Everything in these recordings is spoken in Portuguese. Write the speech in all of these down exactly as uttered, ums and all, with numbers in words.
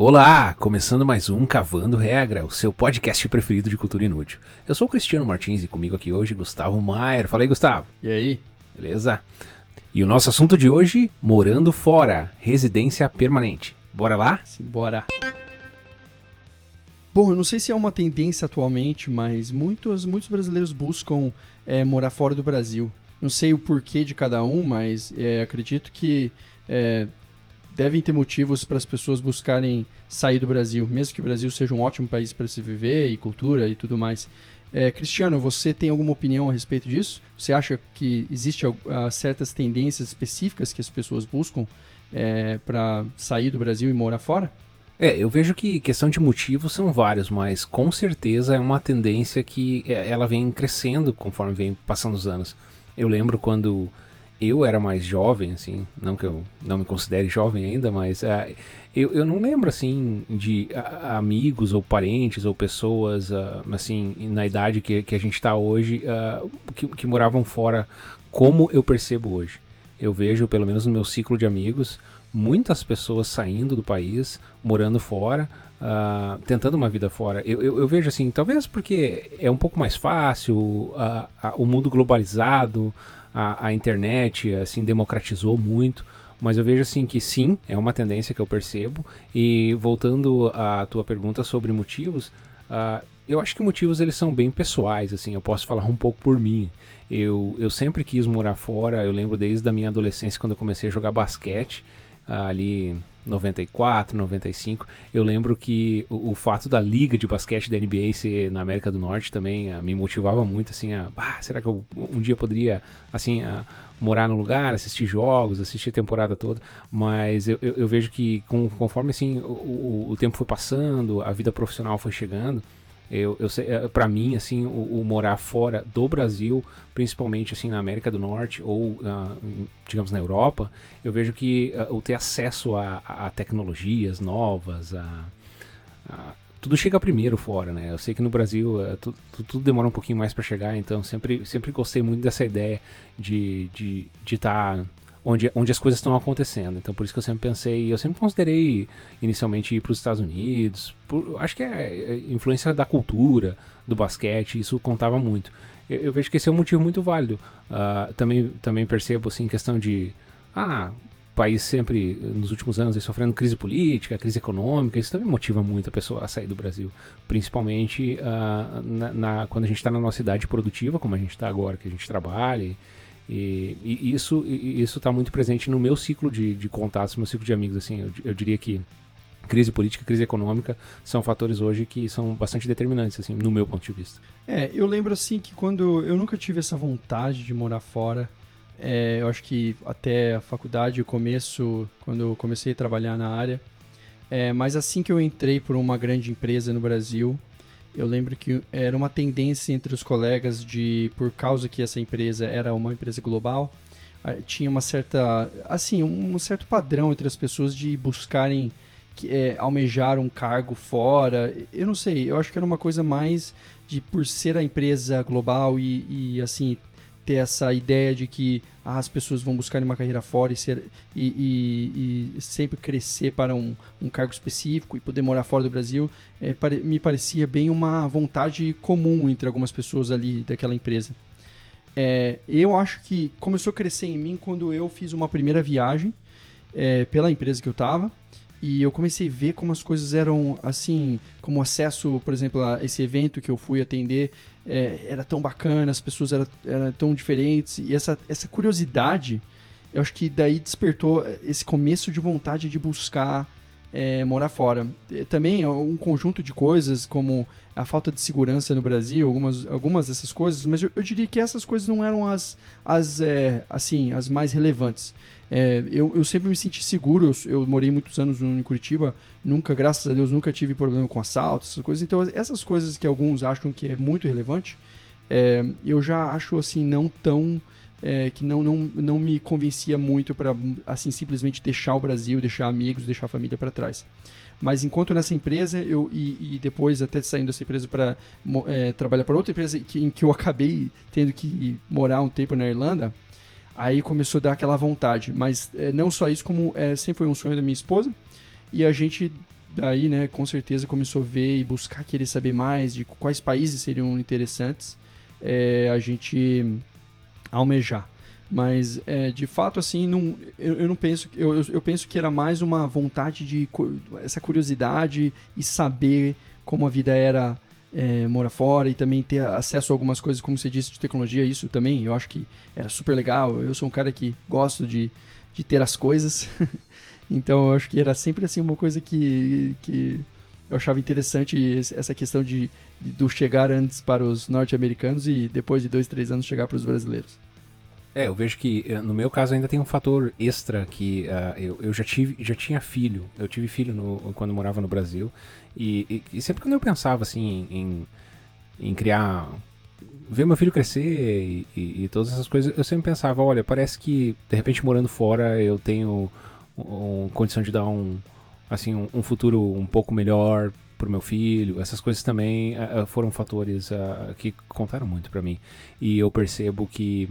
Olá, começando mais um Cavando Regra, o seu podcast preferido de cultura inútil. Eu sou o Cristiano Martins e comigo aqui hoje Gustavo Maier. Fala aí, Gustavo. E aí? Beleza? E o nosso assunto de hoje, morando fora, residência permanente. Bora lá? Bora. Bom, eu não sei se é uma tendência atualmente, mas muitos, muitos brasileiros buscam é, morar fora do Brasil. Não sei o porquê de cada um, mas é, acredito que... É, devem ter motivos para as pessoas buscarem sair do Brasil, mesmo que o Brasil seja um ótimo país para se viver e cultura e tudo mais. É, Cristiano, você tem alguma opinião a respeito disso? Você acha que existem uh, certas tendências específicas que as pessoas buscam é, para sair do Brasil e morar fora? É, eu vejo que questão de motivos são vários, mas com certeza é uma tendência que ela vem crescendo conforme vem passando os anos. Eu lembro quando... Eu era mais jovem, assim, não que eu não me considere jovem ainda, mas uh, eu, eu não lembro, assim, de uh, amigos ou parentes ou pessoas, uh, assim, na idade que, que a gente está hoje, uh, que, que moravam fora, como eu percebo hoje. Eu vejo, pelo menos no meu ciclo de amigos, muitas pessoas saindo do país, morando fora, uh, tentando uma vida fora. Eu, eu, eu vejo, assim, talvez porque é um pouco mais fácil, uh, uh, o mundo globalizado... A, a internet, assim, democratizou muito, mas eu vejo, assim, que sim, é uma tendência que eu percebo. E voltando à tua pergunta sobre motivos, uh, eu acho que motivos, eles são bem pessoais, assim, eu posso falar um pouco por mim. Eu, eu sempre quis morar fora, eu lembro desde a minha adolescência, quando eu comecei a jogar basquete, uh, ali... noventa e quatro, noventa e cinco, eu lembro que o, o fato da liga de basquete da N B A ser na América do Norte também uh, me motivava muito, assim, a, ah, será que eu um dia poderia, assim, a, morar no lugar, assistir jogos, assistir a temporada toda, mas eu, eu, eu vejo que com, conforme, assim, o, o, o tempo foi passando, a vida profissional foi chegando, eu, eu, pra mim, assim, o, o morar fora do Brasil, principalmente, assim, na América do Norte ou, uh, digamos, na Europa, eu vejo que uh, o ter acesso a, a tecnologias novas, a, a, tudo chega primeiro fora, né? Eu sei que no Brasil uh, tu, tu, tudo demora um pouquinho mais para chegar, então sempre, sempre gostei muito dessa ideia de estar... De, de tá Onde, onde as coisas estão acontecendo. Então, por isso que eu sempre pensei, eu sempre considerei inicialmente ir para os Estados Unidos, por, acho que é, é influência da cultura, do basquete, isso contava muito. Eu, eu vejo que esse é um motivo muito válido. Uh, também, também percebo, assim, questão de, ah, o país sempre, nos últimos anos, sofrendo crise política, crise econômica, isso também motiva muito a pessoa a sair do Brasil, principalmente uh, na, na, quando a gente está na nossa idade produtiva, como a gente está agora, que a gente trabalha, e, E, e isso está muito presente no meu ciclo de, de contatos, no meu ciclo de amigos. Assim, eu, eu diria que crise política, crise econômica são fatores hoje que são bastante determinantes, assim, no meu ponto de vista. É, eu lembro, assim, que quando eu nunca tive essa vontade de morar fora, é, eu acho que até a faculdade, o começo, quando eu comecei a trabalhar na área, é, mas assim que eu entrei por uma grande empresa no Brasil... Eu lembro que era uma tendência entre os colegas de, por causa que essa empresa era uma empresa global, tinha uma certa, assim, um certo padrão entre as pessoas de buscarem, é, almejar um cargo fora. Eu não sei, eu acho que era uma coisa mais de, por ser a empresa global e, e assim, ter essa ideia de que ah, as pessoas vão buscar uma carreira fora e, ser, e, e, e sempre crescer para um, um cargo específico e poder morar fora do Brasil, é, pare, me parecia bem uma vontade comum entre algumas pessoas ali daquela empresa. É, eu acho que começou a crescer em mim quando eu fiz uma primeira viagem é, pela empresa que eu estava, e eu comecei a ver como as coisas eram, assim, como acesso, por exemplo, a esse evento que eu fui atender, é, era tão bacana, as pessoas eram, eram tão diferentes, e essa, essa curiosidade, eu acho que daí despertou esse começo de vontade de buscar é, morar fora. Também um conjunto de coisas, como a falta de segurança no Brasil, algumas, algumas dessas coisas, mas eu, eu diria que essas coisas não eram as, as, é, assim, as mais relevantes. É, eu, eu sempre me senti seguro, eu, eu morei muitos anos em Curitiba, nunca, graças a Deus, nunca tive problema com assalto, essas coisas. Então, essas coisas que alguns acham que é muito relevante, é, eu já acho, assim, não tão... É, que não, não, não me convencia muito para, assim, simplesmente deixar o Brasil, deixar amigos, deixar a família para trás. Mas enquanto nessa empresa, eu, e, e depois até saindo dessa empresa para é, trabalhar para outra empresa que, em que eu acabei tendo que morar um tempo na Irlanda, aí começou a dar aquela vontade. Mas é, não só isso, como é, sempre foi um sonho da minha esposa, e a gente daí, né, com certeza começou a ver e buscar querer saber mais de quais países seriam interessantes é, a gente almejar. Mas, é, de fato, assim, não, eu, eu não penso... Eu, eu penso que era mais uma vontade de... Essa curiosidade e saber como a vida era é, morar fora e também ter acesso a algumas coisas, como você disse, de tecnologia. Isso também, eu acho que era super legal. Eu sou um cara que gosto de, de ter as coisas. Então, eu acho que era sempre, assim, uma coisa que... que eu achava interessante essa questão de, de, do chegar antes para os norte-americanos e depois de dois, três anos chegar para os brasileiros. É, eu vejo que no meu caso ainda tem um fator extra que uh, eu, eu já, tive, já tinha filho, eu tive filho no, quando eu morava no Brasil e, e, e sempre quando eu pensava assim em, em criar, ver meu filho crescer e, e, e todas essas coisas, eu sempre pensava, olha, parece que de repente morando fora eu tenho um, um, condição de dar um, assim, um, um futuro um pouco melhor pro meu filho. Essas coisas também uh, foram fatores uh, que contaram muito para mim e eu percebo que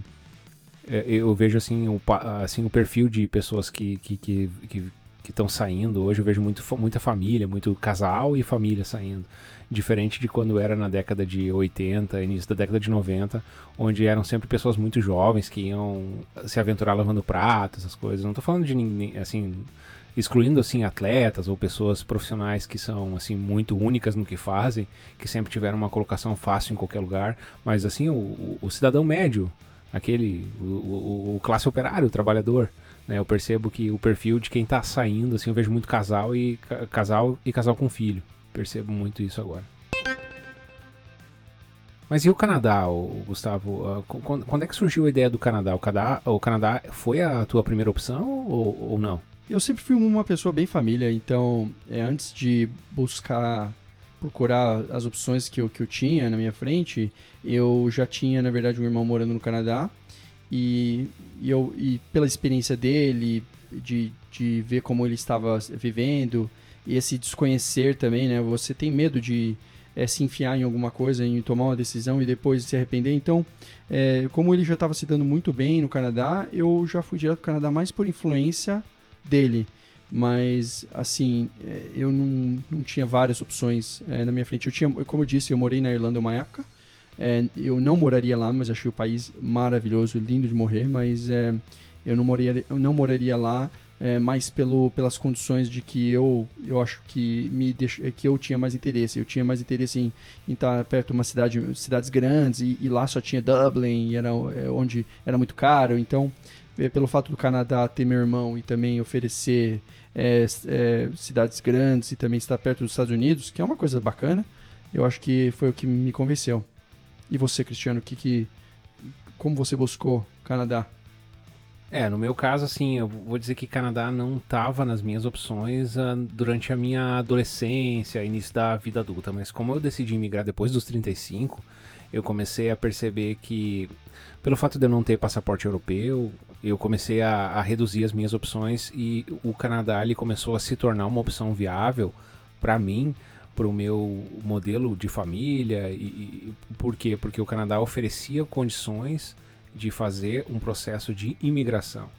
eu vejo assim o, assim, o perfil de pessoas que estão que, que, que saindo hoje, eu vejo muito, muita família, muito casal e família saindo, diferente de quando era na década de oitenta, início da década de noventa, onde eram sempre pessoas muito jovens que iam se aventurar lavando prato, essas coisas. Não estou falando de ninguém, assim, excluindo assim, atletas ou pessoas profissionais que são assim, muito únicas no que fazem, que sempre tiveram uma colocação fácil em qualquer lugar, mas assim, o, o, o cidadão médio, aquele, o, o, o classe operário, o trabalhador, né? Eu percebo que o perfil de quem tá saindo, assim, eu vejo muito casal e ca, casal e casal com filho. Percebo muito isso agora. Mas e o Canadá, o, Gustavo? Quando, quando é que surgiu a ideia do Canadá? O Canadá, o Canadá foi a tua primeira opção ou, ou não? Eu sempre fui uma pessoa bem família, então é, antes de buscar... procurar as opções que eu, que eu tinha na minha frente, eu já tinha, na verdade, um irmão morando no Canadá e, e, eu, e pela experiência dele, de, de ver como ele estava vivendo e esse desconhecer também, né? Você tem medo de é, se enfiar em alguma coisa, em tomar uma decisão e depois se arrepender. Então, é, como ele já estava se dando muito bem no Canadá, eu já fui direto para o Canadá mais por influência dele. Mas, assim, eu não, não tinha várias opções é, na minha frente. Eu tinha, como eu disse, eu morei na Irlanda uma época. É, eu não moraria lá, mas achei o país maravilhoso, lindo de morrer. Mas é, eu, não moraria, eu não moraria lá é, mais pelo, pelas condições de que eu, eu acho que, me deix, que eu tinha mais interesse. Eu tinha mais interesse em, em estar perto de uma cidade, cidades grandes e, e lá só tinha Dublin, e era, é, onde era muito caro, então... Pelo fato do Canadá ter meu irmão e também oferecer é, é, cidades grandes e também estar perto dos Estados Unidos, que é uma coisa bacana, eu acho que foi o que me convenceu. E você, Cristiano, que, que, como você buscou Canadá? É, no meu caso, assim, eu vou dizer que Canadá não estava nas minhas opções uh, durante a minha adolescência, início da vida adulta, mas como eu decidi migrar depois dos trinta e cinco, eu comecei a perceber que, pelo fato de eu não ter passaporte europeu, eu comecei a, a reduzir as minhas opções e o Canadá ele começou a se tornar uma opção viável para mim, para o meu modelo de família. E, e, por quê? Porque o Canadá oferecia condições de fazer um processo de imigração.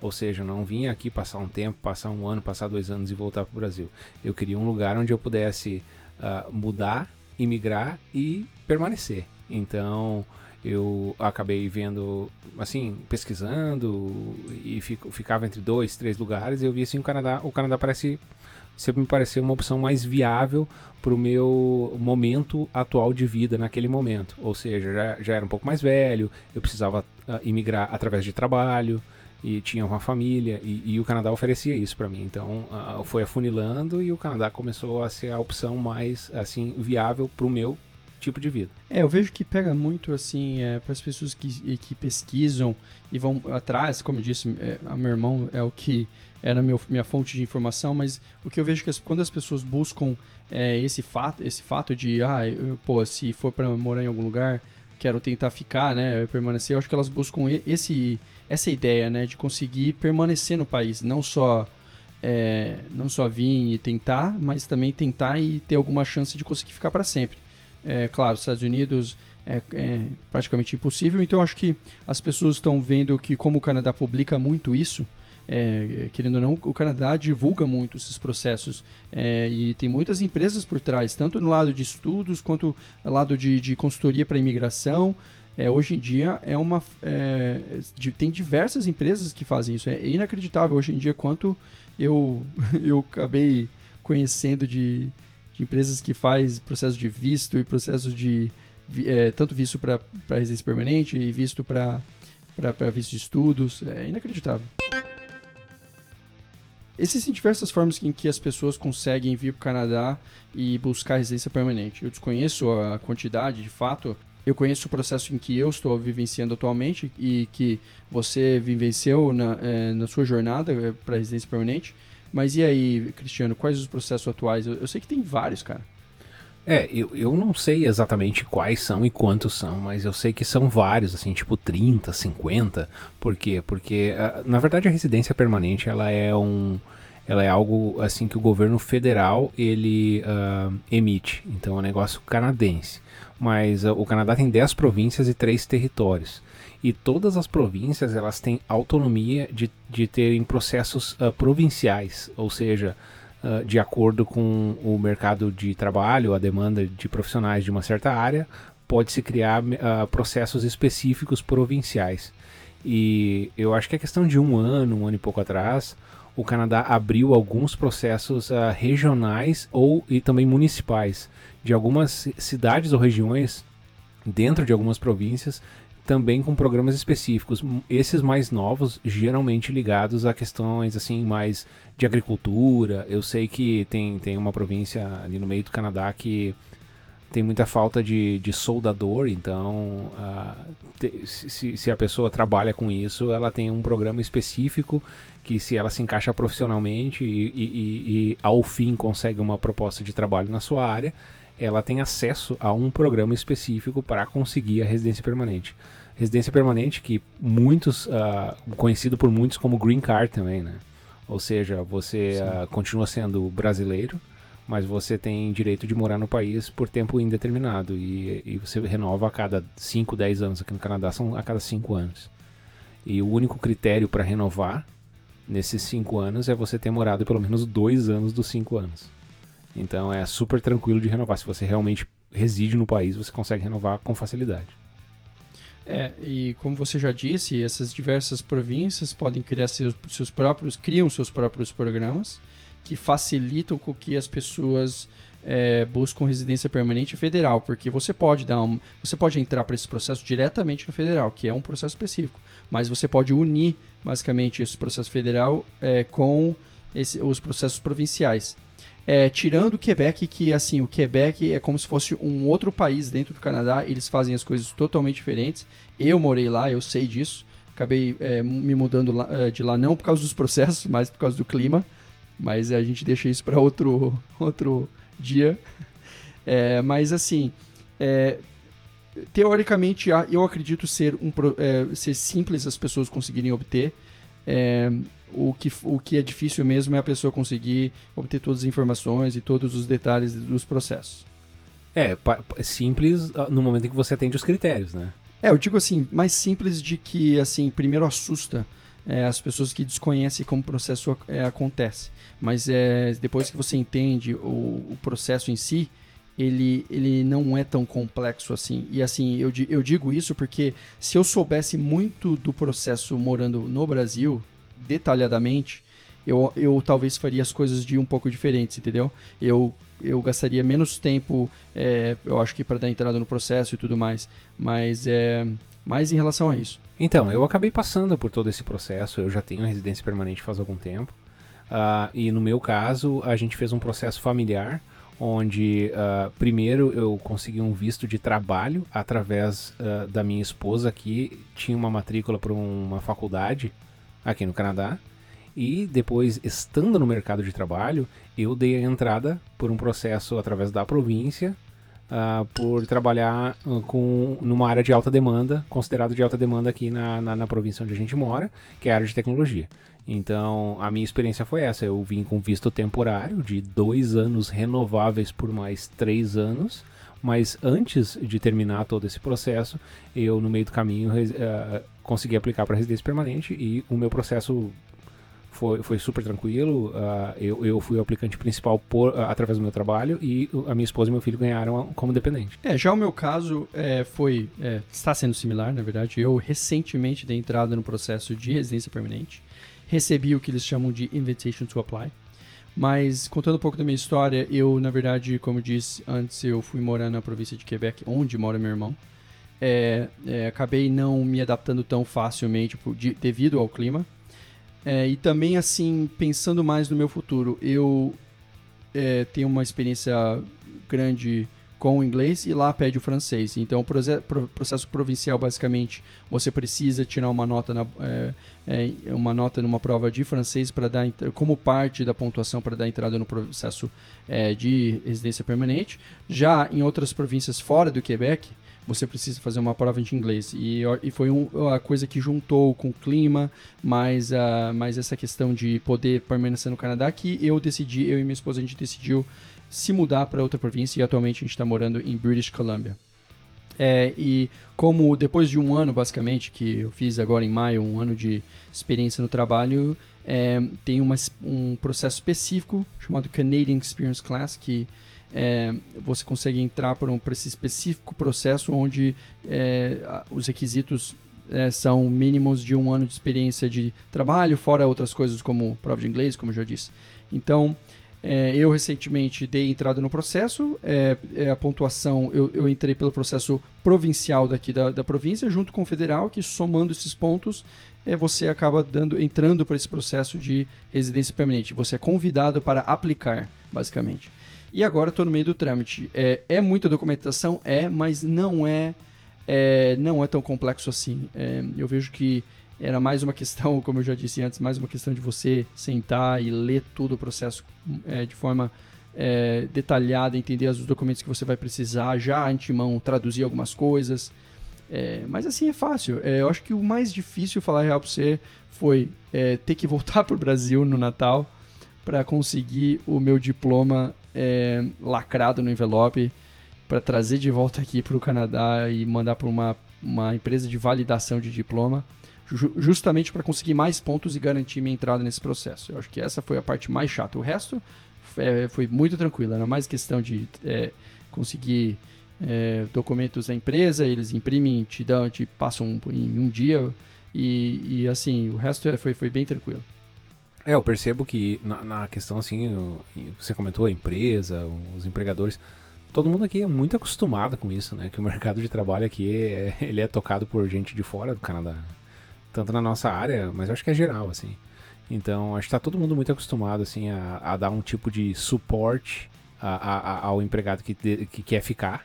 Ou seja, eu não vinha aqui passar um tempo, passar um ano, passar dois anos e voltar para o Brasil. Eu queria um lugar onde eu pudesse uh, mudar, imigrar e permanecer. Então... eu acabei vendo, assim, pesquisando e fico, ficava entre dois, três lugares e eu vi assim, o Canadá, o Canadá parece, sempre me pareceu uma opção mais viável para o meu momento atual de vida naquele momento, ou seja, já, já era um pouco mais velho, eu precisava uh, imigrar através de trabalho e tinha uma família e, e o Canadá oferecia isso para mim, então uh, foi afunilando e o Canadá começou a ser a opção mais, assim, viável para o meu tipo de vida. É, eu vejo que pega muito assim, é, para as pessoas que, que pesquisam e vão atrás, como eu disse, é, a meu irmão é o que era meu, minha fonte de informação, mas o que eu vejo que as, quando as pessoas buscam é, esse fato, esse fato de, ah, eu, pô, se for para morar em algum lugar, quero tentar ficar, né, permanecer, eu acho que elas buscam esse, essa ideia, né, de conseguir permanecer no país, não só é, não só vir e tentar, mas também tentar e ter alguma chance de conseguir ficar para sempre. É, claro, os Estados Unidos é, é praticamente impossível, então acho que as pessoas estão vendo que como o Canadá publica muito isso, é, querendo ou não, o Canadá divulga muito esses processos, é, e tem muitas empresas por trás, tanto no lado de estudos quanto no lado de, de consultoria para imigração. É, hoje em dia é uma, é, de, tem diversas empresas que fazem isso. É inacreditável hoje em dia quanto eu, eu acabei conhecendo de, de empresas que faz processo de visto e processo de é, tanto visto para residência permanente e visto para visto de estudos. É inacreditável. Existem diversas formas em que as pessoas conseguem vir para o Canadá e buscar residência permanente. Eu desconheço a quantidade, de fato. Eu conheço o processo em que eu estou vivenciando atualmente e que você vivenciou na, é, na sua jornada para residência permanente. Mas e aí, Cristiano, quais os processos atuais? Eu, eu sei que tem vários, cara. É, eu, eu não sei exatamente quais são e quantos são, mas eu sei que são vários, assim, tipo trinta, cinquenta. Por quê? Porque, na verdade, a residência permanente, ela é um... ela é algo assim que o governo federal ele uh, emite, então é um negócio canadense, mas uh, o Canadá tem dez províncias e três territórios, e todas as províncias elas têm autonomia de, de terem processos uh, provinciais, ou seja, uh, de acordo com o mercado de trabalho, a demanda de profissionais de uma certa área, pode-se criar uh, processos específicos provinciais. E eu acho que é questão de um ano, um ano e pouco atrás, o Canadá abriu alguns processos uh, regionais ou e também municipais de algumas cidades ou regiões dentro de algumas províncias, também com programas específicos. Esses mais novos, geralmente ligados a questões assim mais de agricultura. Eu sei que tem, tem uma província ali no meio do Canadá que tem muita falta de, de soldador, então uh, te, se, se a pessoa trabalha com isso, ela tem um programa específico que se ela se encaixa profissionalmente e, e, e, e ao fim consegue uma proposta de trabalho na sua área, ela tem acesso a um programa específico para conseguir a residência permanente. Residência permanente que muitos, uh, conhecido por muitos como Green Card também, né? Ou seja, você uh, continua sendo brasileiro, mas você tem direito de morar no país por tempo indeterminado, e, e você renova a cada cinco, dez anos. Aqui no Canadá são a cada cinco anos. E o único critério para renovar nesses cinco anos é você ter morado pelo menos dois anos dos cinco anos. Então é super tranquilo de renovar. Se você realmente reside no país, você consegue renovar com facilidade. É, e como você já disse, essas diversas províncias podem criar seus, seus próprios, criam seus próprios programas que facilitam com que as pessoas é, buscam residência permanente federal, porque você pode dar um, você pode entrar para esse processo diretamente no federal, que é um processo específico, mas você pode unir basicamente esse processo federal é, com esse, os processos provinciais. É, tirando o Quebec, que assim, o Quebec é como se fosse um outro país dentro do Canadá, eles fazem as coisas totalmente diferentes. Eu morei lá, eu sei disso, acabei é, me mudando lá, de lá, não por causa dos processos, mas por causa do clima. Mas a gente deixa isso para outro, outro dia. É, mas assim, é, teoricamente eu acredito ser, um, é, ser simples as pessoas conseguirem obter. É, o, que, o que é difícil mesmo é a pessoa conseguir obter todas as informações e todos os detalhes dos processos. É, simples no momento em que você atende os critérios, né? É, eu digo assim, mais simples de que, assim, primeiro assusta as pessoas que desconhecem como o processo é, acontece, mas é, depois que você entende o, o processo em si, ele, ele não é tão complexo assim. E assim, eu, eu digo isso porque se eu soubesse muito do processo morando no Brasil, detalhadamente, eu, eu talvez faria as coisas de um pouco diferentes, entendeu? Eu, eu gastaria menos tempo, é, eu acho que para dar entrada no processo e tudo mais, mas é... mais em relação a isso. Então, eu acabei passando por todo esse processo, eu já tenho residência permanente faz algum tempo, uh, e no meu caso, a gente fez um processo familiar, onde uh, primeiro eu consegui um visto de trabalho através uh, da minha esposa, que tinha uma matrícula para uma faculdade aqui no Canadá, e depois, estando no mercado de trabalho, eu dei a entrada por um processo através da província, Uh, por trabalhar uh, com, numa área de alta demanda, considerado de alta demanda aqui na, na, na província onde a gente mora, que é a área de tecnologia. Então, a minha experiência foi essa. Eu vim com visto temporário de dois anos renováveis por mais três anos, mas antes de terminar todo esse processo, eu, no meio do caminho, uh, consegui aplicar para residência permanente e o meu processo foi, foi super tranquilo. Uh, eu, eu fui o aplicante principal por, uh, através do meu trabalho, e a minha esposa e meu filho ganharam como dependente. É, já o meu caso é, foi, é, está sendo similar, na verdade. Eu recentemente dei entrada no processo de residência permanente. Recebi o que eles chamam de invitation to apply. Mas, contando um pouco da minha história, eu, na verdade, como eu disse antes, eu fui morar na província de Quebec, onde mora meu irmão. É, é, acabei não me adaptando tão facilmente por, de, devido ao clima. É, e também, assim, pensando mais no meu futuro, eu é, tenho uma experiência grande com o inglês e lá pede o francês. Então, o proce- pro- processo provincial, basicamente, você precisa tirar uma nota, na, é, é, uma nota numa prova de francês para dar como parte da pontuação para dar entrada no processo é, de residência permanente. Já em outras províncias fora do Quebec, você precisa fazer uma prova de inglês. E, e foi um, a coisa que juntou com o clima, mais, uh, mais essa questão de poder permanecer no Canadá, que eu decidi, eu e minha esposa, a gente decidiu se mudar para outra província, e atualmente a gente está morando em British Columbia. É, e como depois de um ano, basicamente, que eu fiz agora em maio, um ano de experiência no trabalho, é, tem uma, um processo específico chamado Canadian Experience Class, que é, você consegue entrar por, um, por esse específico processo onde é, os requisitos é, são mínimos de um ano de experiência de trabalho, fora outras coisas como prova de inglês, como eu já disse. Então, É, eu recentemente dei entrada no processo, é, é, a pontuação, eu, eu entrei pelo processo provincial daqui da, da província, junto com o federal, que somando esses pontos, é, você acaba dando, entrando para esse processo de residência permanente. Você é convidado para aplicar, basicamente. E agora estou no meio do trâmite. É, é muita documentação? É, mas não é, é, não é tão complexo assim. É, eu vejo que era mais uma questão, como eu já disse antes, mais uma questão de você sentar e ler todo o processo é, de forma é, detalhada, entender os documentos que você vai precisar, já antemão traduzir algumas coisas. É, mas assim é fácil. É, eu acho que o mais difícil, falar a real para você, foi é, ter que voltar para o Brasil no Natal para conseguir o meu diploma é, lacrado no envelope, para trazer de volta aqui para o Canadá e mandar para uma, uma empresa de validação de diploma, justamente para conseguir mais pontos e garantir minha entrada nesse processo. Eu acho que essa foi a parte mais chata. O resto é, foi muito tranquilo. Era mais questão de é, conseguir é, documentos da empresa, eles imprimem, te dão, te passam em um dia, e, e assim, o resto foi, foi bem tranquilo. É, eu percebo que na, na questão, assim, você comentou a empresa, os empregadores, todo mundo aqui é muito acostumado com isso, né? Que o mercado de trabalho aqui é, ele é tocado por gente de fora do Canadá, tanto na nossa área, mas eu acho que é geral, assim. Então, acho que tá todo mundo muito acostumado, assim, a, a dar um tipo de suporte a, a, ao empregado que, de, que quer ficar.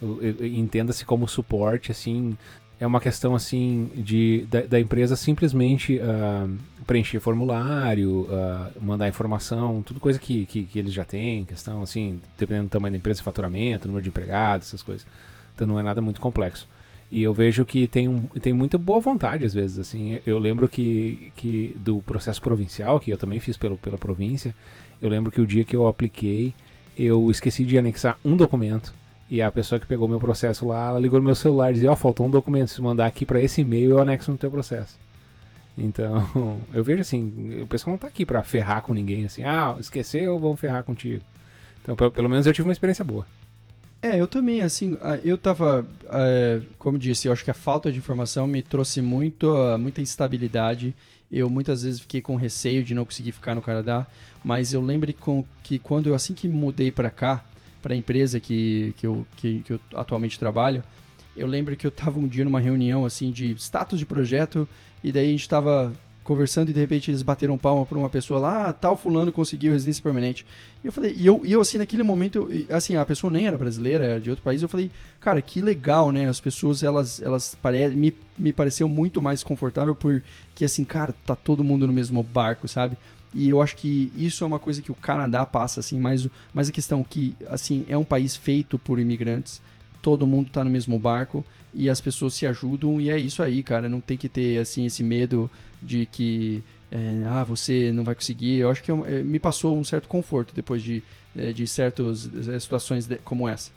Eu, eu, entenda-se como suporte, assim, é uma questão, assim, de, da, da empresa simplesmente uh, preencher formulário, uh, mandar informação, tudo coisa que, que, que eles já têm, questão, assim, dependendo do tamanho da empresa, faturamento, número de empregados, essas coisas. Então, não é nada muito complexo. E eu vejo que tem, um, tem muita boa vontade, às vezes, assim. Eu lembro que, que do processo provincial, que eu também fiz pelo, pela província, eu lembro que o dia que eu apliquei, eu esqueci de anexar um documento. E a pessoa que pegou meu processo lá, ela ligou no meu celular e dizia, ó, oh, faltou um documento, se mandar aqui para esse e-mail, eu anexo no teu processo. Então, eu vejo assim, o pessoal não tá aqui para ferrar com ninguém, assim, ah, esqueceu, vão ferrar contigo. Então, pelo, pelo menos eu tive uma experiência boa. É, eu também, assim, eu tava, é, como disse, eu acho que a falta de informação me trouxe muito, muita instabilidade. Eu muitas vezes fiquei com receio de não conseguir ficar no Canadá, mas eu lembro que quando eu, assim que mudei para cá, para a empresa que, que, eu, que, que eu atualmente trabalho, eu lembro que eu tava um dia numa reunião, assim, de status de projeto, e daí a gente tava conversando e de repente eles bateram palma para uma pessoa lá, ah, tal fulano conseguiu residência permanente. E eu falei, e eu, e eu assim, naquele momento, eu, assim, a pessoa nem era brasileira, era de outro país, eu falei, cara, que legal, né? As pessoas, elas, elas pare... me, me pareceu muito mais confortável porque, assim, cara, tá todo mundo no mesmo barco, sabe? E eu acho que isso é uma coisa que o Canadá passa, assim, mas, mas a questão que, assim, é um país feito por imigrantes, todo mundo tá no mesmo barco, e as pessoas se ajudam, e é isso aí, cara. Não tem que ter, assim, esse medo de que, é, ah, você não vai conseguir. Eu acho que eu, me passou um certo conforto depois de, de certas situações como essa.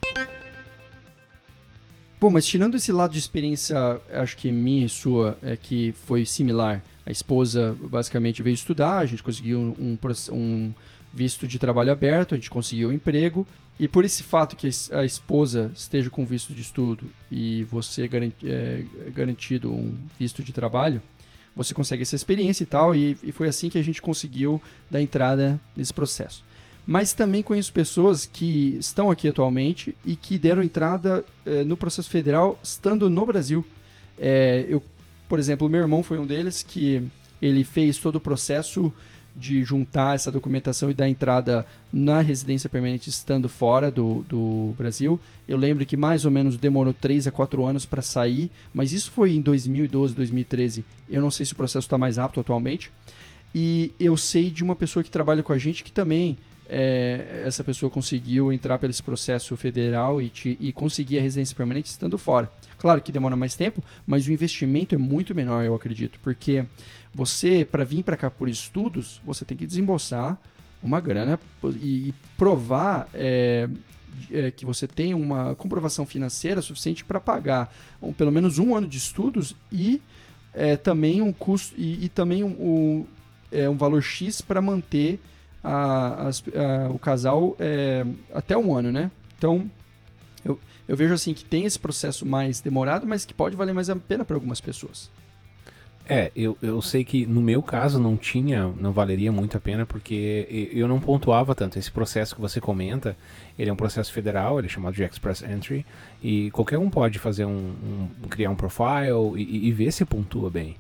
Bom, mas tirando esse lado de experiência, acho que minha e sua, é que foi similar, a esposa basicamente veio estudar, a gente conseguiu um, um visto de trabalho aberto, a gente conseguiu um emprego, e por esse fato que a esposa esteja com visto de estudo e você garanti, é, garantido um visto de trabalho, você consegue essa experiência e tal, e, e foi assim que a gente conseguiu dar entrada nesse processo. Mas também conheço pessoas que estão aqui atualmente e que deram entrada eh, no processo federal estando no Brasil. É, eu, por exemplo, meu irmão foi um deles que ele fez todo o processo de juntar essa documentação e dar entrada na residência permanente estando fora do, do Brasil. Eu lembro que mais ou menos demorou três a quatro anos para sair, mas isso foi em dois mil e doze, dois mil e treze. Eu não sei se o processo está mais apto atualmente. E eu sei de uma pessoa que trabalha com a gente que também... É, essa pessoa conseguiu entrar pelo processo federal e, te, e conseguir a residência permanente estando fora. Claro que demora mais tempo, mas o investimento é muito menor, eu acredito, porque você, para vir para cá por estudos, você tem que desembolsar uma grana e, e provar é, é, que você tem uma comprovação financeira suficiente para pagar um, pelo menos um ano de estudos e é, também um custo e, e também um, um, é, um valor X para manter A, a, a, o casal é, até um ano, né? Então, eu, eu vejo assim que tem esse processo mais demorado, mas que pode valer mais a pena para algumas pessoas. É, eu, eu sei que no meu caso não tinha, não valeria muito a pena, porque eu não pontuava tanto. Esse processo que você comenta, ele é um processo federal, ele é chamado de Express Entry, e qualquer um pode fazer um, um criar um profile e, e ver se pontua bem.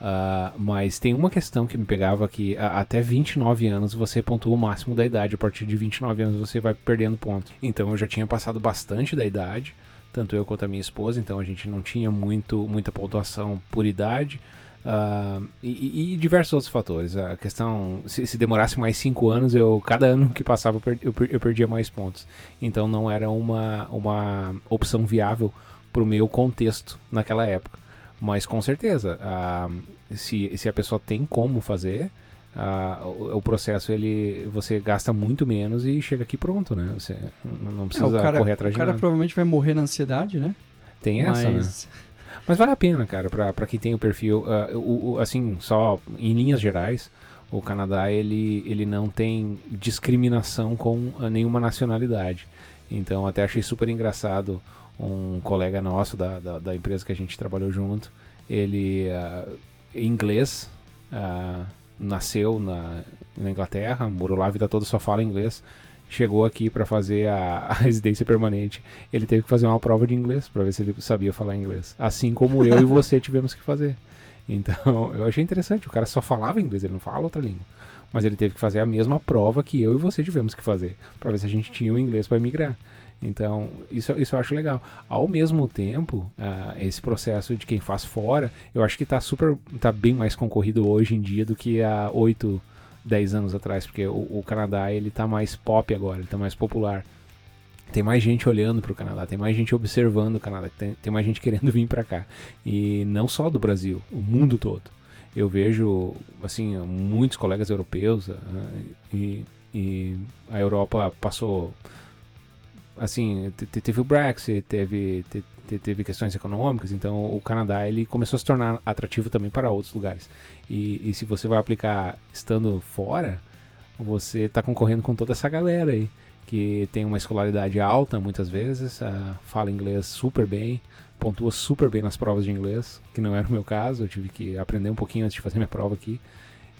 Uh, mas tem uma questão que me pegava, que a, até vinte e nove anos você pontua o máximo da idade. A partir de vinte e nove anos você vai perdendo ponto. Então eu já tinha passado bastante da idade, tanto eu quanto a minha esposa. Então a gente não tinha muito, muita pontuação por idade, uh, e, e diversos outros fatores. A questão, se, se demorasse mais cinco anos, eu, cada ano que passava eu, per, eu perdia mais pontos. Então não era uma, uma opção viável para o meu contexto naquela época. Mas com certeza, uh, se, se a pessoa tem como fazer, uh, o, o processo, ele, você gasta muito menos e chega aqui pronto, né? Você não precisa é, cara, correr atrás de nada. O cara provavelmente vai morrer na ansiedade, né? Tem essa, Mas... né? Mas vale a pena, cara, pra, pra quem tem o perfil. Uh, o, o, assim, só em linhas gerais, o Canadá, ele, ele não tem discriminação com nenhuma nacionalidade. Então até achei super engraçado... Um colega nosso da, da, da empresa que a gente trabalhou junto, ele uh, inglês, uh, nasceu na, na Inglaterra, morou lá a vida toda, só fala inglês, chegou aqui para fazer a, a residência permanente. Ele teve que fazer uma prova de inglês para ver se ele sabia falar inglês, assim como eu e você tivemos que fazer. Então eu achei interessante, o cara só falava inglês, ele não fala outra língua, mas ele teve que fazer a mesma prova que eu e você tivemos que fazer, para ver se a gente tinha o inglês para migrar. Então, isso, isso eu acho legal. Ao mesmo tempo, uh, esse processo de quem faz fora, eu acho que tá super, tá bem mais concorrido hoje em dia do que há oito, dez anos atrás, porque o, o Canadá, ele tá mais pop agora, ele tá mais popular. Tem mais gente olhando pro Canadá, tem mais gente observando o Canadá, tem, tem mais gente querendo vir para cá. E não só do Brasil, o mundo todo. Eu vejo, assim, muitos colegas europeus, uh, e, e a Europa passou... Assim, teve o Brexit, teve, teve, teve questões econômicas, então o Canadá, ele começou a se tornar atrativo também para outros lugares. E, e se você vai aplicar estando fora, você está concorrendo com toda essa galera aí, que tem uma escolaridade alta muitas vezes, uh, fala inglês super bem, pontua super bem nas provas de inglês, que não era o meu caso, eu tive que aprender um pouquinho antes de fazer minha prova aqui.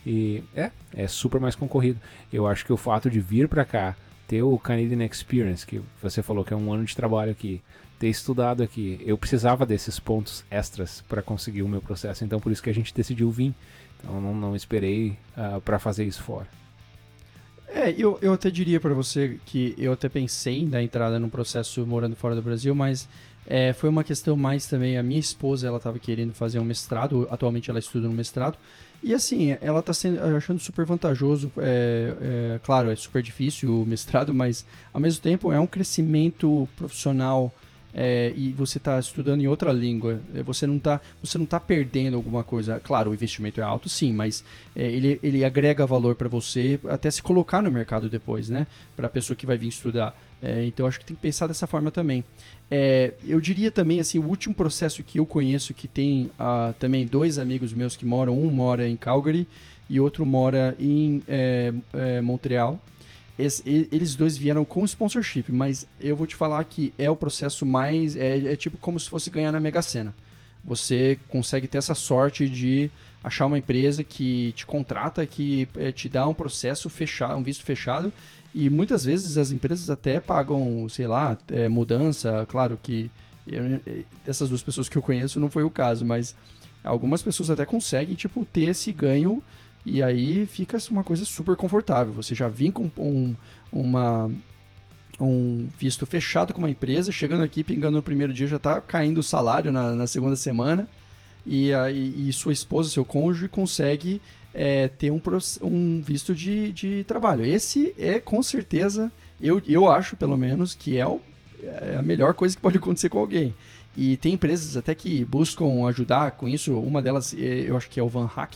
E é, é super mais concorrido. Eu acho que o fato de vir para cá, ter o Canadian Experience, que você falou que é um ano de trabalho aqui, ter estudado aqui, eu precisava desses pontos extras para conseguir o meu processo, então por isso que a gente decidiu vir. Então não, não esperei uh, para fazer isso fora. É, eu, eu até diria para você que eu até pensei em dar entrada num processo morando fora do Brasil, mas é, foi uma questão mais também, a minha esposa, ela estava querendo fazer um mestrado, atualmente ela estuda um mestrado, e assim, ela tá sendo, achando super vantajoso, é, é, claro, é super difícil o mestrado, mas ao mesmo tempo é um crescimento profissional, é, e você tá estudando em outra língua, você não tá, você não tá perdendo alguma coisa. Claro, o investimento é alto, sim, mas é, ele, ele agrega valor para você até se colocar no mercado depois, né? Para a pessoa que vai vir estudar. É, então acho que tem que pensar dessa forma também. É, eu diria também, assim, o último processo que eu conheço, que tem ah, também dois amigos meus que moram, um mora em Calgary e outro mora em é, é, Montreal. Es, eles dois vieram com sponsorship, mas eu vou te falar que é o processo mais... É, é tipo como se fosse ganhar na Mega Sena. Você consegue ter essa sorte de achar uma empresa que te contrata, que é, te dá um processo fechado, um visto fechado, e muitas vezes as empresas até pagam, sei lá, é, mudança. Claro que eu, essas duas pessoas que eu conheço não foi o caso, mas algumas pessoas até conseguem tipo, ter esse ganho, e aí fica uma coisa super confortável. Você já vem com um, uma, um visto fechado com uma empresa, chegando aqui, pingando no primeiro dia, já está caindo o salário na, na segunda semana, e, e, e sua esposa, seu cônjuge, consegue... É, ter um, um visto de, de trabalho. Esse é, com certeza, eu, eu acho, pelo menos, que é, o, é a melhor coisa que pode acontecer com alguém. E tem empresas até que buscam ajudar com isso. Uma delas, eu acho que é o Van Hack.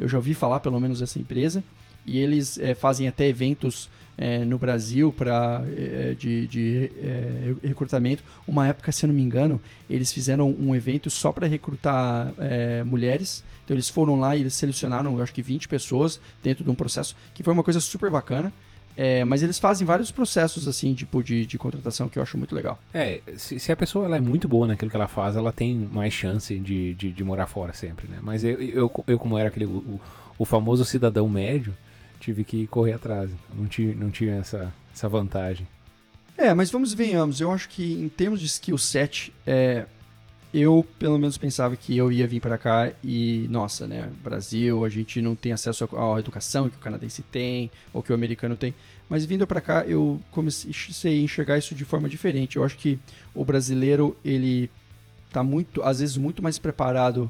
Eu já ouvi falar, pelo menos, dessa empresa. E eles é, fazem até eventos é, no Brasil pra, é, de, de é, recrutamento. Uma época, se eu não me engano, eles fizeram um evento só para recrutar é, mulheres. Então eles foram lá e eles selecionaram, eu acho que vinte pessoas dentro de um processo, que foi uma coisa super bacana. É, mas eles fazem vários processos assim, tipo, de, de contratação, que eu acho muito legal. É, se, se a pessoa ela é muito boa naquilo que ela faz, ela tem mais chance de, de, de morar fora sempre, né? Mas eu, eu, eu como era aquele, o, o famoso cidadão médio, tive que correr atrás, não tinha, não tinha essa, essa vantagem. É, mas vamos e venhamos, eu acho que em termos de skill set, é... eu, pelo menos, pensava que eu ia vir para cá e, nossa, né, Brasil, a gente não tem acesso à educação que o canadense tem ou que o americano tem. Mas vindo para cá, eu comecei a enxergar isso de forma diferente. Eu acho que o brasileiro, ele tá muito, às vezes, muito mais preparado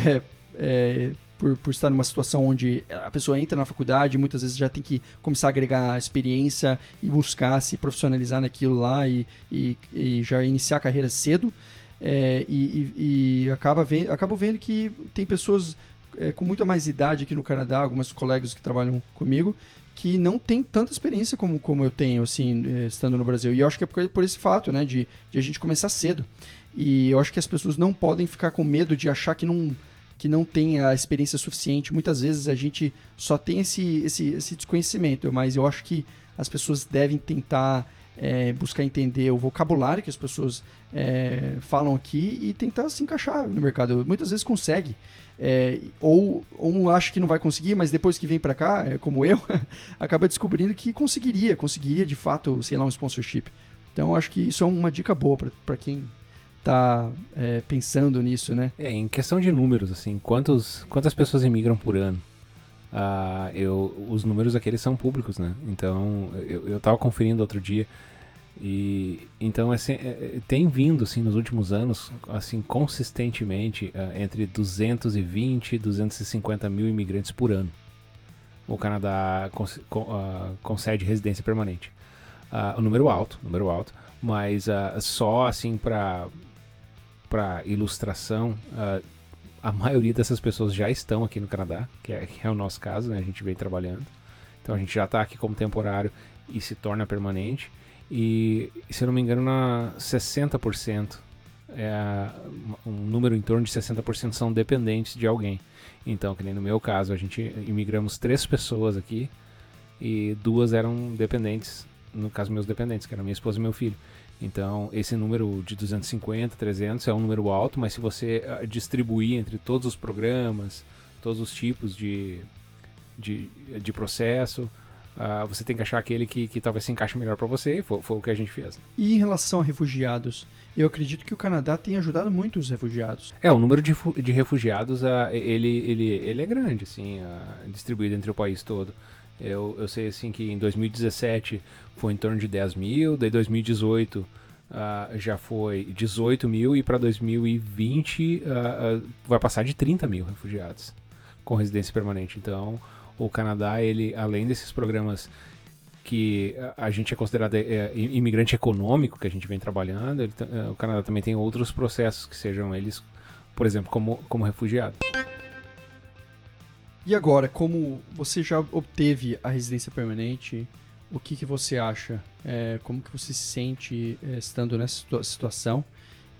é, é, por, por estar numa situação onde a pessoa entra na faculdade e muitas vezes já tem que começar a agregar experiência e buscar se profissionalizar naquilo lá e, e, e já iniciar a carreira cedo. É, e e, e acaba vendo, acabo vendo que tem pessoas é, com muita mais idade aqui no Canadá, algumas colegas que trabalham comigo, que não tem tanta experiência como, como eu tenho, assim, estando no Brasil. E eu acho que é por, por esse fato, né, de, de a gente começar cedo. E eu acho que as pessoas não podem ficar com medo de achar que não, que não tem a experiência suficiente. Muitas vezes a gente só tem esse, esse, esse desconhecimento, mas eu acho que as pessoas devem tentar... É, buscar entender o vocabulário que as pessoas é, falam aqui e tentar se encaixar no mercado. Muitas vezes consegue, é, ou, ou acha que não vai conseguir, mas depois que vem para cá, como eu, acaba descobrindo que conseguiria, conseguiria de fato, sei lá, um sponsorship. Então acho que isso é uma dica boa para quem está é, pensando nisso, né? É, em questão de números, assim, quantos, quantas pessoas imigram por ano? Uh, eu, os números aqui eles são públicos, né? Então, eu, eu tava conferindo outro dia e então assim, é, tem vindo assim nos últimos anos, assim, consistentemente uh, entre duzentos e vinte e duzentos e cinquenta mil imigrantes por ano. O Canadá con, con, uh, concede residência permanente. Uh, um número alto, número alto, mas uh, só assim para para ilustração, uh, a maioria dessas pessoas já estão aqui no Canadá, que é, que é o nosso caso, né? A gente vem trabalhando. Então a gente já está aqui como temporário e se torna permanente. E, se eu não me engano, na sessenta por cento, é, um número em torno de sessenta por cento são dependentes de alguém. Então, que nem no meu caso, a gente imigramos três pessoas aqui e duas eram dependentes, no caso meus dependentes, que eram minha esposa e meu filho. Então, esse número de duzentos e cinquenta, trezentos é um número alto, mas se você distribuir entre todos os programas, todos os tipos de, de, de processo, uh, você tem que achar aquele que, que talvez se encaixe melhor para você, e foi, foi o que a gente fez. E em relação a refugiados, eu acredito que o Canadá tem ajudado muito os refugiados. É, o número de, de refugiados, uh, ele, ele, ele é grande, assim, uh, distribuído entre o país todo. Eu, eu sei assim que em dois mil e dezessete foi em torno de dez mil, daí dois mil e dezoito uh, já foi dezoito mil e para dois mil e vinte uh, uh, vai passar de trinta mil refugiados com residência permanente. Então o Canadá, ele, além desses programas que a gente é considerado é, imigrante econômico, que a gente vem trabalhando, ele, uh, o Canadá também tem outros processos que sejam eles, por exemplo, como, como refugiado. E agora, como você já obteve a residência permanente, o que, que você acha? É, como que você se sente é, estando nessa situa- situação?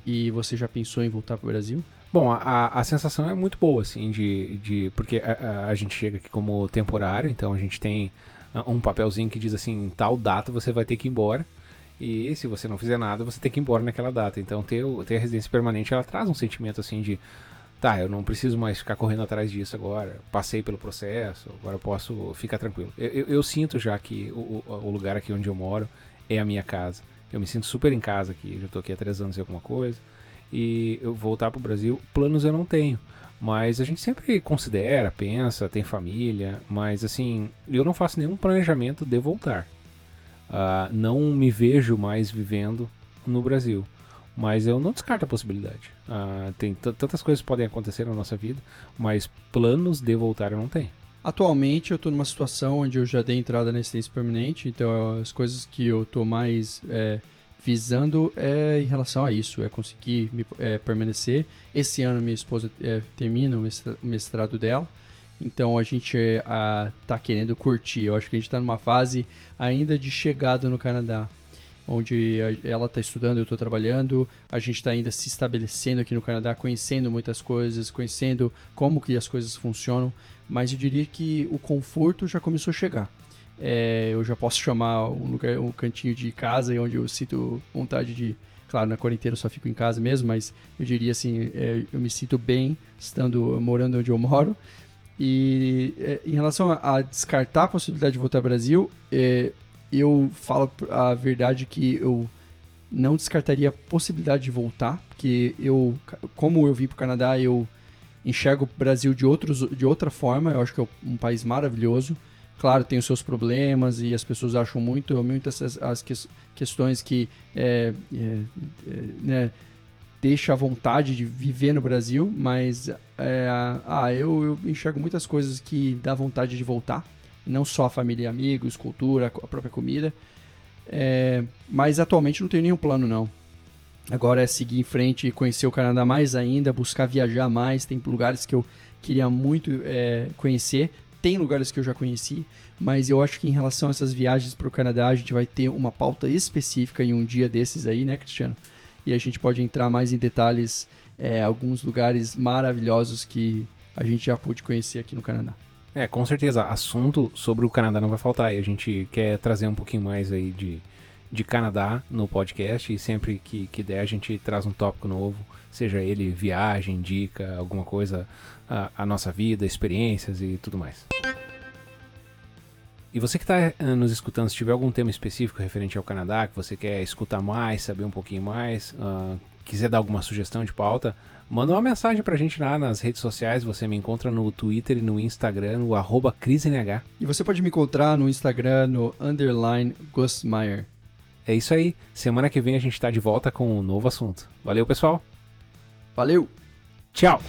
E você já pensou em voltar para o Brasil? Bom, a, a sensação é muito boa, assim, de, de, porque a, a gente chega aqui como temporário, então a gente tem um papelzinho que diz assim, tal data você vai ter que ir embora, e se você não fizer nada, você tem que ir embora naquela data. Então ter, ter a residência permanente, ela traz um sentimento assim de, tá, eu não preciso mais ficar correndo atrás disso agora, passei pelo processo, agora eu posso ficar tranquilo. Eu, eu, eu sinto já que o, o lugar aqui onde eu moro é a minha casa. Eu me sinto super em casa aqui, já tô aqui há três anos e alguma coisa, e eu voltar pro Brasil, planos eu não tenho, mas a gente sempre considera, pensa, tem família, mas assim, eu não faço nenhum planejamento de voltar, uh, não me vejo mais vivendo no Brasil, mas eu não descarto a possibilidade, uh, tem t- tantas coisas que podem acontecer na nossa vida, mas planos de voltar eu não tenho. Atualmente eu estou numa situação onde eu já dei entrada na residência permanente, então as coisas que eu estou mais é, visando é em relação a isso, é conseguir me, é, permanecer. Esse ano minha esposa é, termina o mestrado dela, então a gente está é, querendo curtir. Eu acho que a gente está numa fase ainda de chegada no Canadá, onde ela está estudando, eu estou trabalhando, a gente está ainda se estabelecendo aqui no Canadá, conhecendo muitas coisas, conhecendo como que as coisas funcionam, mas eu diria que o conforto já começou a chegar. É, eu já posso chamar um lugar, um cantinho de casa, onde eu sinto vontade de... Claro, na quarentena eu só fico em casa mesmo, mas eu diria assim, é, eu me sinto bem estando, morando onde eu moro. E é, em relação a, a descartar a possibilidade de voltar ao Brasil... É, eu falo a verdade que eu não descartaria a possibilidade de voltar, porque eu, como eu vim para o Canadá, eu enxergo o Brasil de, outros, de outra forma. Eu acho que é um país maravilhoso. Claro, tem os seus problemas e as pessoas acham muito, muitas as que, questões que é, é, é, né, deixam a vontade de viver no Brasil, mas é, ah, eu, eu enxergo muitas coisas que dá vontade de voltar. Não só a família e amigos, cultura, a própria comida. É, mas atualmente não tenho nenhum plano, não. Agora é seguir em frente e conhecer o Canadá mais ainda, buscar viajar mais. Tem lugares que eu queria muito é, conhecer. Tem lugares que eu já conheci, mas eu acho que em relação a essas viagens para o Canadá, a gente vai ter uma pauta específica em um dia desses aí, né, Cristiano? E a gente pode entrar mais em detalhes, é, alguns lugares maravilhosos que a gente já pôde conhecer aqui no Canadá. É, com certeza, assunto sobre o Canadá não vai faltar, e a gente quer trazer um pouquinho mais aí de, de Canadá no podcast, e sempre que, que der a gente traz um tópico novo, seja ele viagem, dica, alguma coisa, a, a nossa vida, experiências e tudo mais. E você que está nos escutando, se tiver algum tema específico referente ao Canadá, que você quer escutar mais, saber um pouquinho mais, uh, quiser dar alguma sugestão de pauta, manda uma mensagem pra gente lá nas redes sociais. Você me encontra no Twitter e no Instagram, o arroba CrisNH. E você pode me encontrar no Instagram, no underline Gustmaier. É isso aí. Semana que vem a gente tá de volta com um novo assunto. Valeu, pessoal. Valeu. Tchau.